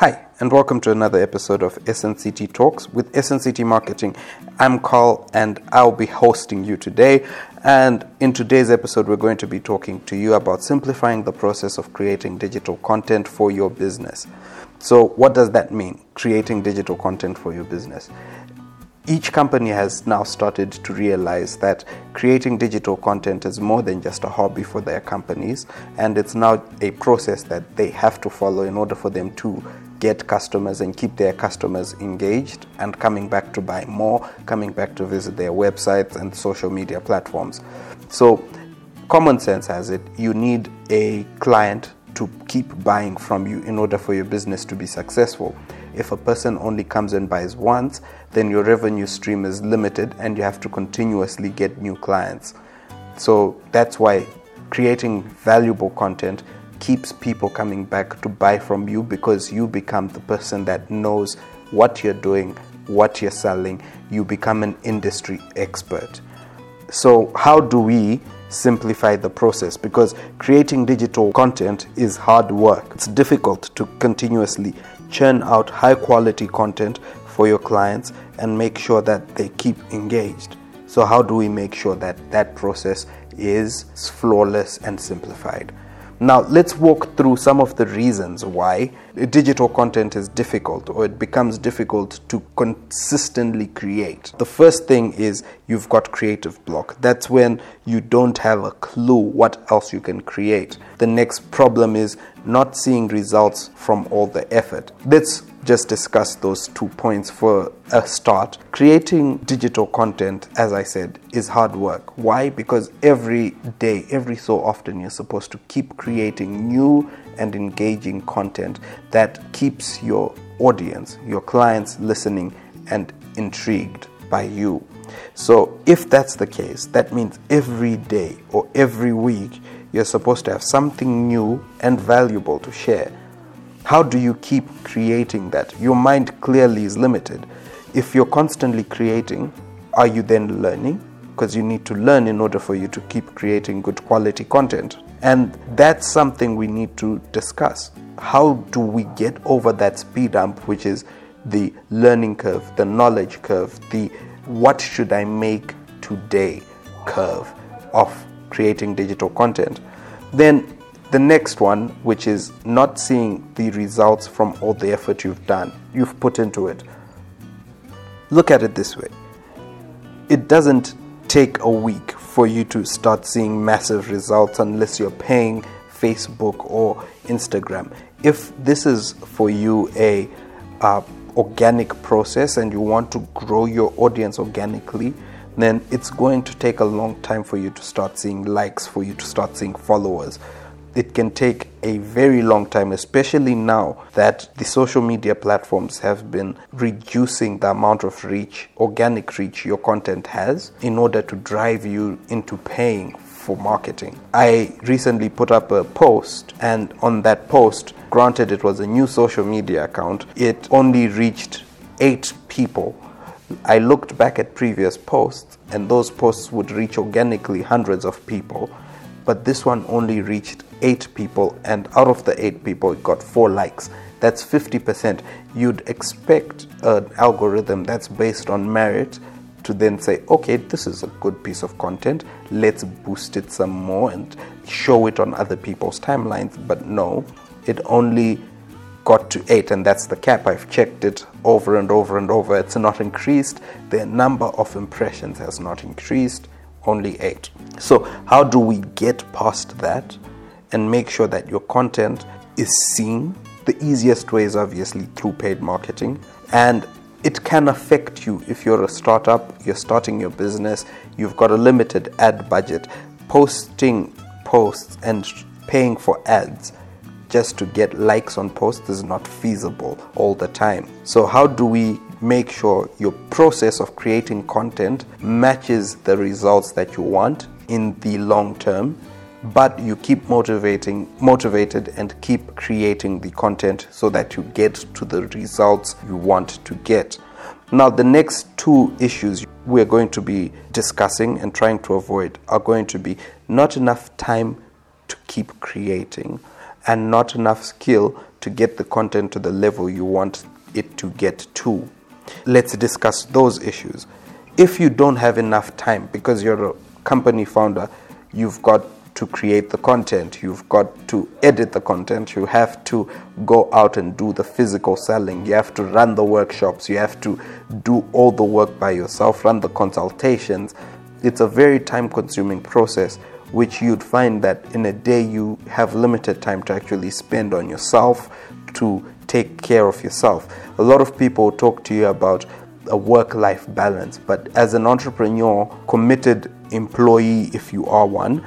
Hi, and welcome to another episode of SNCT Talks with SNCT Marketing. I'm Carl, and I'll be hosting you today. And in today's episode, we're going to be talking to you about simplifying the process of creating digital content for your business. So what does that mean, creating digital content for your business? Each company has now started to realize that creating digital content is more than just a hobby for their companies, and it's now a process that they have to follow in order for them to get customers and keep their customers engaged and coming back to buy more, coming back to visit their websites and social media platforms. So, common sense has it, you need a client to keep buying from you in order for your business to be successful. If a person only comes and buys once, then your revenue stream is limited and you have to continuously get new clients. So that's why creating valuable content keeps people coming back to buy from you, because you become the person that knows what you're doing, what you're selling. You become an industry expert. So how do we simplify the process? Because creating digital content is hard work. It's difficult to continuously churn out high quality content for your clients and make sure that they keep engaged. So how do we make sure that that process is flawless and simplified? Now let's walk through some of the reasons why digital content is difficult, or it becomes difficult to consistently create. The first thing is you've got creative block. That's when you don't have a clue what else you can create. The next problem is not seeing results from all the effort. Let's just discuss those 2 points for a start. Creating digital content, as I said, is hard work. Why? Because every day, every so often, you're supposed to keep creating new and engaging content that keeps your audience, your clients, listening and intrigued by you. So if that's the case, that means every day or every week, you're supposed to have something new and valuable to share. How do you keep creating that? Your mind clearly is limited. If you're constantly creating, are you then learning? Because you need to learn in order for you to keep creating good quality content. And that's something we need to discuss. How do we get over that speed bump, which is the learning curve, the knowledge curve, the what should I make today curve of creating digital content? Then the next one, which is not seeing the results from all the effort you've done, you've put into it. Look at it this way. It doesn't take a week for you to start seeing massive results unless you're paying Facebook or Instagram. If this is for you a organic process and you want to grow your audience organically, then it's going to take a long time for you to start seeing likes, for you to start seeing followers. It can take a very long time, especially now that the social media platforms have been reducing the amount of reach, organic reach your content has, in order to drive you into paying for marketing. I recently put up a post, and on that post, granted it was a new social media account, it only reached 8 people. I looked back at previous posts, and those posts would reach organically hundreds of people, but this one only reached 8 people, and out of the 8 people it got 4 likes. That's 50%. You'd expect an algorithm that's based on merit to then say, okay, this is a good piece of content, let's boost it some more and show it on other people's timelines. But no, it only got to 8, and that's the cap. I've checked it over and over and over. It's not increased. The number of impressions has not increased, only 8. So how do we get past that and make sure that your content is seen? The easiest way is obviously through paid marketing, and it can affect you if you're a startup, you're starting your business, you've got a limited ad budget. Posting posts and paying for ads just to get likes on posts is not feasible all the time. So how do we make sure your process of creating content matches the results that you want in the long term, but you keep motivated and keep creating the content so that you get to the results you want to get? Now, the next 2 issues we're going to be discussing and trying to avoid are going to be not enough time to keep creating and not enough skill to get the content to the level you want it to get to. Let's discuss those issues. If you don't have enough time because you're a company founder, you've got to create the content, you've got to edit the content, you have to go out and do the physical selling, you have to run the workshops, you have to do all the work by yourself, run the consultations. It's a very time-consuming process, which you'd find that in a day you have limited time to actually spend on yourself, to take care of yourself. A lot of people talk to you about a work-life balance, but as an entrepreneur, committed employee, if you are one,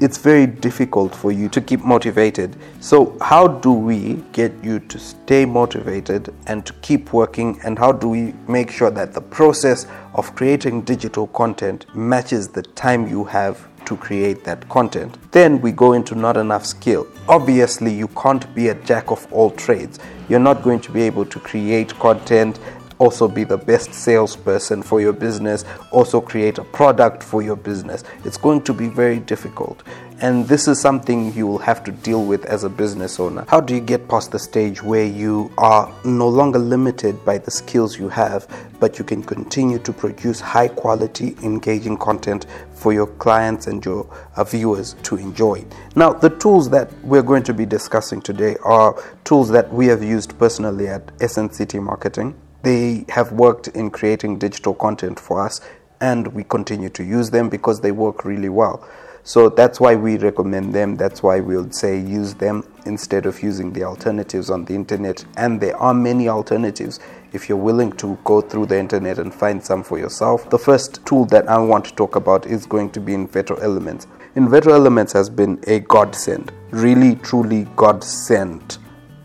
it's very difficult for you to keep motivated. So how do we get you to stay motivated and to keep working, and how do we make sure that the process of creating digital content matches the time you have to create that content? Then we go into not enough skill. Obviously, you can't be a jack of all trades. You're not going to be able to create content, also be the best salesperson for your business, also create a product for your business. It's going to be very difficult. And this is something you will have to deal with as a business owner. How do you get past the stage where you are no longer limited by the skills you have, but you can continue to produce high quality, engaging content for your clients and your viewers to enjoy? Now, the tools that we're going to be discussing today are tools that we have used personally at SNCT Marketing. They have worked in creating digital content for us, and we continue to use them because they work really well. So that's why we recommend them. That's why we would say use them instead of using the alternatives on the internet. And there are many alternatives if you're willing to go through the internet and find some for yourself. The first tool that I want to talk about is going to be Envato Elements. Envato Elements has been a godsend, really, truly godsend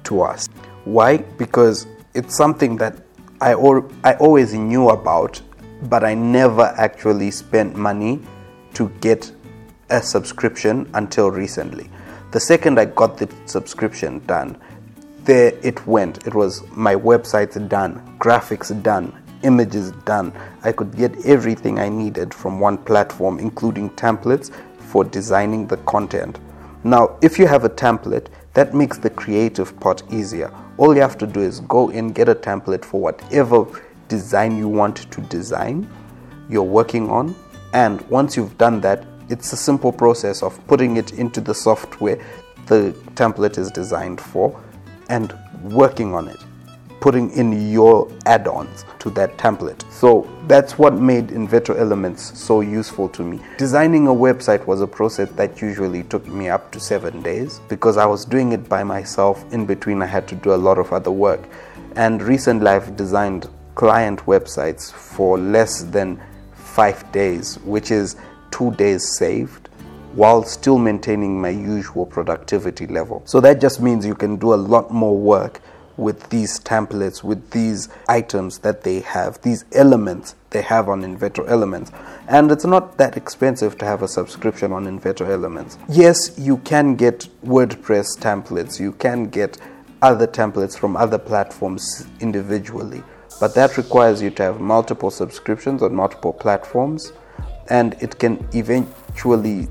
to us. Why? Because it's something that I always knew about, but I never actually spent money to get a subscription until recently. The second I got the subscription done, there it went. It was my websites done, graphics done, images done. I could get everything I needed from one platform, including templates for designing the content. Now, if you have a template, that makes the creative part easier. All you have to do is go in, get a template for whatever design you want to design, you're working on. And once you've done that, it's a simple process of putting it into the software the template is designed for and working on it, putting in your add-ons to that template. So that's what made Envato Elements so useful to me. Designing a website was a process that usually took me up to 7 days because I was doing it by myself. In between, I had to do a lot of other work. And recently, I've designed client websites for less than 5 days, which is 2 days saved, while still maintaining my usual productivity level. So that just means you can do a lot more work with these templates, with these items that they have, these elements they have on Envato Elements. And it's not that expensive to have a subscription on Envato Elements. Yes, you can get WordPress templates, you can get other templates from other platforms individually, but that requires you to have multiple subscriptions on multiple platforms, and it can eventually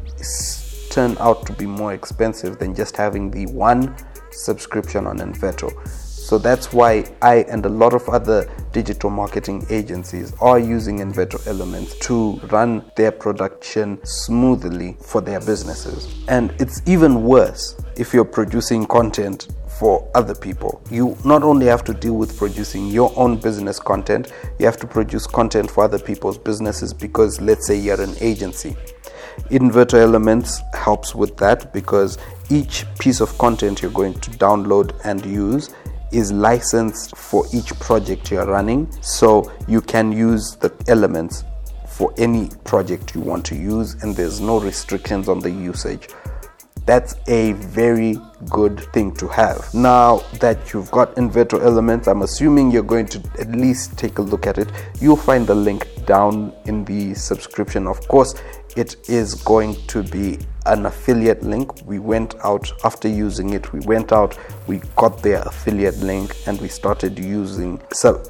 turn out to be more expensive than just having the one subscription on Envato. So that's why I and a lot of other digital marketing agencies are using Envato Elements to run their production smoothly for their businesses. And it's even worse if you're producing content for other people. You not only have to deal with producing your own business content, you have to produce content for other people's businesses because, let's say, you're an agency. Envato Elements helps with that because each piece of content you're going to download and use is licensed for each project you're running, so you can use the elements for any project you want to use, and there's no restrictions on the usage. That's a very good thing to have. Now that you've got Envato Elements, I'm assuming you're going to at least take a look at it. You'll find the link down in the subscription. Of course, it is going to be an affiliate link. We went out after using it, we got their affiliate link and we started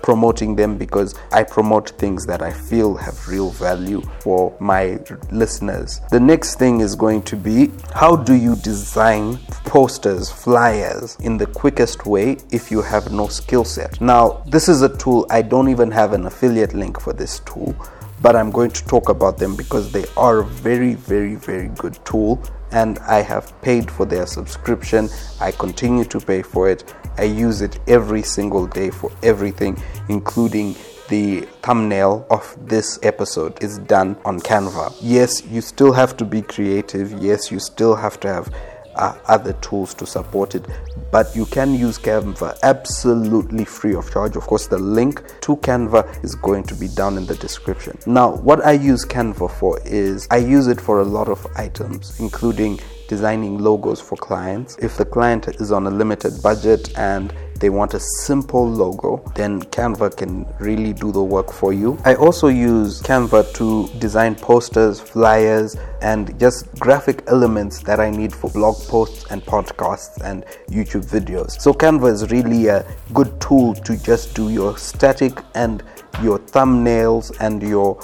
promoting them, because I promote things that I feel have real value for my listeners. The next thing is going to be, how do you design posters, flyers in the quickest way if you have no skill set? Now, this is a tool, I don't even have an affiliate link for this tool, but I'm going to talk about them because they are a very, very, very good tool, and I have paid for their subscription. I continue to pay for it. I use it every single day for everything, including the thumbnail of this episode is done on Canva. Yes, you still have to be creative. Yes, you still have to have other tools to support it, but you can use Canva absolutely free of charge. Of course, the link to Canva is going to be down in the description. Now, what I use Canva for is I use it for a lot of items, including designing logos for clients. If the client is on a limited budget and they want a simple logo, then Canva can really do the work for you. I also use Canva to design posters, flyers, and just graphic elements that I need for blog posts and podcasts and YouTube videos. So Canva is really a good tool to just do your static and your thumbnails and your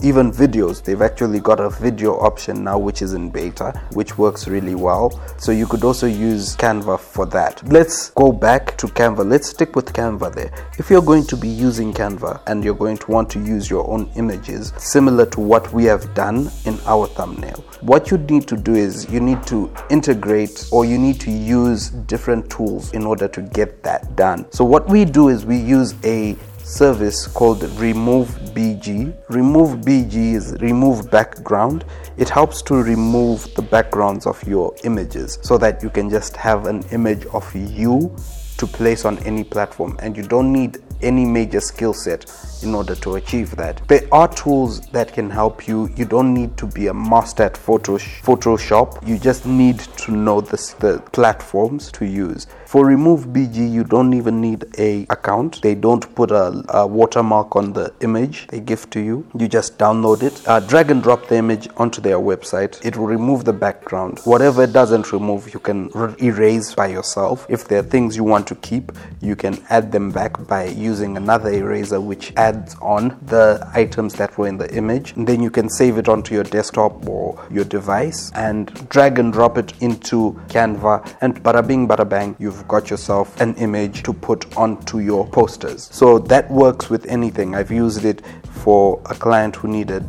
even videos. They've actually got a video option now, which is in beta, which works really well. So you could also use Canva for that. Let's go back to Canva. Let's stick with Canva there. If you're going to be using Canva and you're going to want to use your own images, similar to what we have done in our thumbnail, what you need to do is you need to integrate, or you need to use different tools in order to get that done. So what we do is we use a service called Remove bg. Remove bg is remove background. It helps to remove the backgrounds of your images so that you can just have an image of you to place on any platform, and you don't need any major skill set in order to achieve that. There are tools that can help you. You don't need to be a master at Photoshop. You just need to know the platforms to use. For Remove BG, you don't even need a account. They don't put a watermark on the image they give to you. You just download it, drag and drop the image onto their website. It will remove the background. Whatever it doesn't remove, you can erase by yourself. If there are things you want to keep, you can add them back by using another eraser, which adds on the items that were in the image. And then you can save it onto your desktop or your device and drag and drop it into Canva, and bada bing bada bang, you've got yourself an image to put onto your posters. So that works with anything. I've used it for a client who needed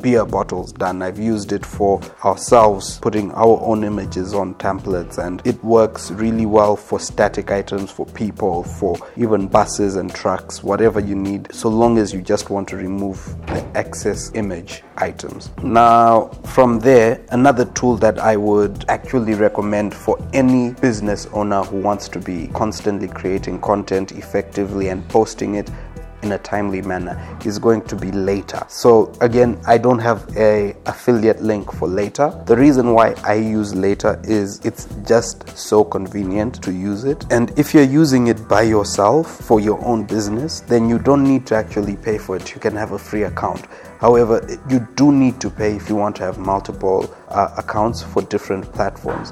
beer bottles done. I've used it for ourselves, putting our own images on templates, and it works really well for static items, for people, for even buses and trucks, whatever you need, so long as you just want to remove the excess image items. Now, from there, another tool that I would actually recommend for any business owner who wants to be constantly creating content effectively and posting it in a timely manner is going to be Later. So again, I don't have a affiliate link for Later. The reason why I use Later is it's just so convenient to use it, and if you're using it by yourself for your own business, then you don't need to actually pay for it. You can have a free account. However, you do need to pay if you want to have multiple accounts for different platforms.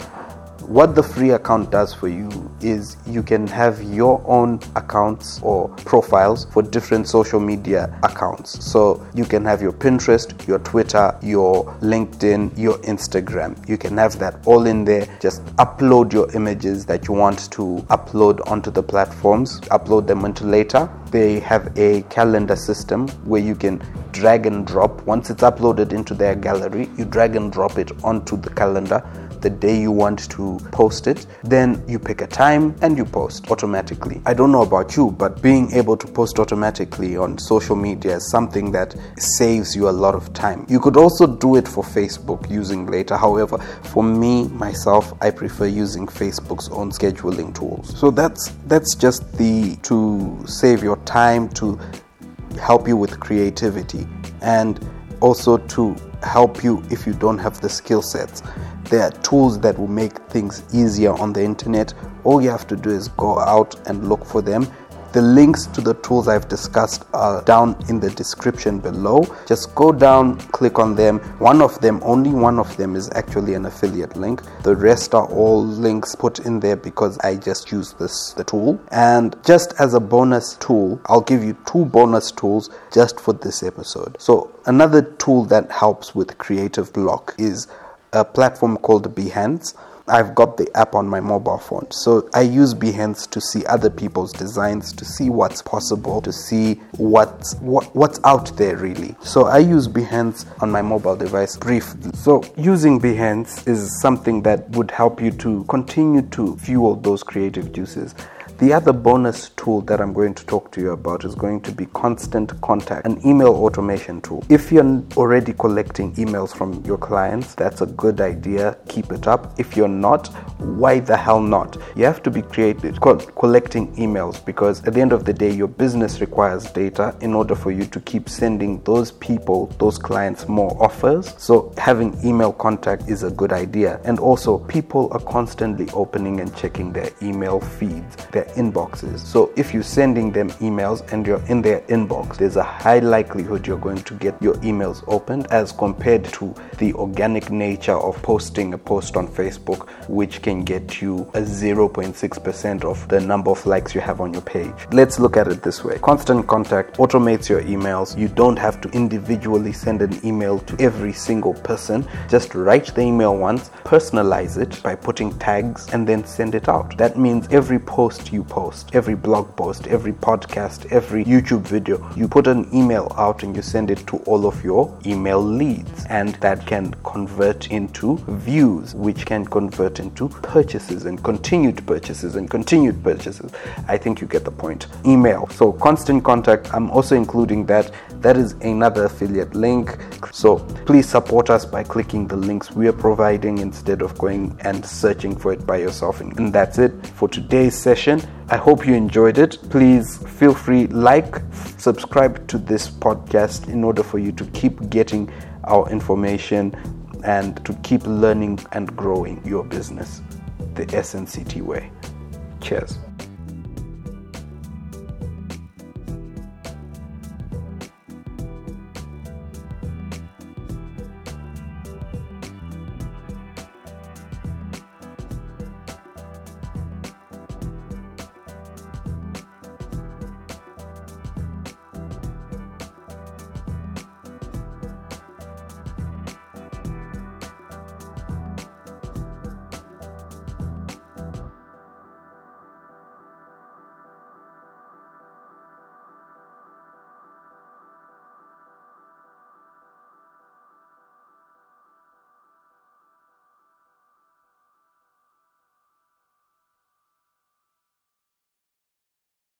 What the free account does for you is you can have your own accounts or profiles for different social media accounts. So you can have your Pinterest, your Twitter, your LinkedIn, your Instagram. You can have that all in there. Just upload your images that you want to upload onto the platforms, upload them into Later. They have a calendar system where you can drag and drop. Once it's uploaded into their gallery, you drag and drop it onto the calendar the day you want to post it. Then you pick a time and you post automatically. I don't know about you, but being able to post automatically on social media is something that saves you a lot of time. You could also do it for Facebook using Later. However, for me, myself, I prefer using Facebook's own scheduling tools. So that's just to save your time, to help you with creativity, and also to help you if you don't have the skill sets. There are tools that will make things easier on the internet. All you have to do is go out and look for them The links to the tools I've discussed are down in the description below. Just go down, click on them. One of them, only one of them, is actually an affiliate link. The rest are all links put in there because I just use the tool. And just as a bonus tool, I'll give you two bonus tools just for this episode. So another tool that helps with creative block is a platform called Behance. I've got the app on my mobile phone, so I use Behance to see other people's designs, to see what's possible, to see what's out there really. So I use Behance on my mobile device briefly. So using Behance is something that would help you to continue to fuel those creative juices. The other bonus tool that I'm going to talk to you about is going to be Constant Contact, an email automation tool. If you're already collecting emails from your clients, that's a good idea. Keep it up. If you're not, why the hell not? You have to be creative collecting emails, because at the end of the day, your business requires data in order for you to keep sending those people, those clients, more offers. So having email contact is a good idea. And also, people are constantly opening and checking their email feeds, their inboxes. So if you're sending them emails and you're in their inbox, there's a high likelihood you're going to get your emails opened, as compared to the organic nature of posting a post on Facebook, which can get you a 0.6% of the number of likes you have on your page. Let's look at it this way. Constant Contact automates your emails. You don't have to individually send an email to every single person. Just write the email once, personalize it by putting tags, and then send it out. That means every post you post, every blog post, every podcast, every YouTube video, you put an email out and you send it to all of your email leads, and that can convert into views, which can convert into purchases and continued purchases and continued purchases. I think you get the point. Email. So Constant Contact, I'm also including that. That is another affiliate link. So please support us by clicking the links we are providing instead of going and searching for it by yourself. And that's it for today's session. I hope you enjoyed it. Please feel free, subscribe to this podcast in order for you to keep getting our information and to keep learning and growing your business the SNCT way. Cheers.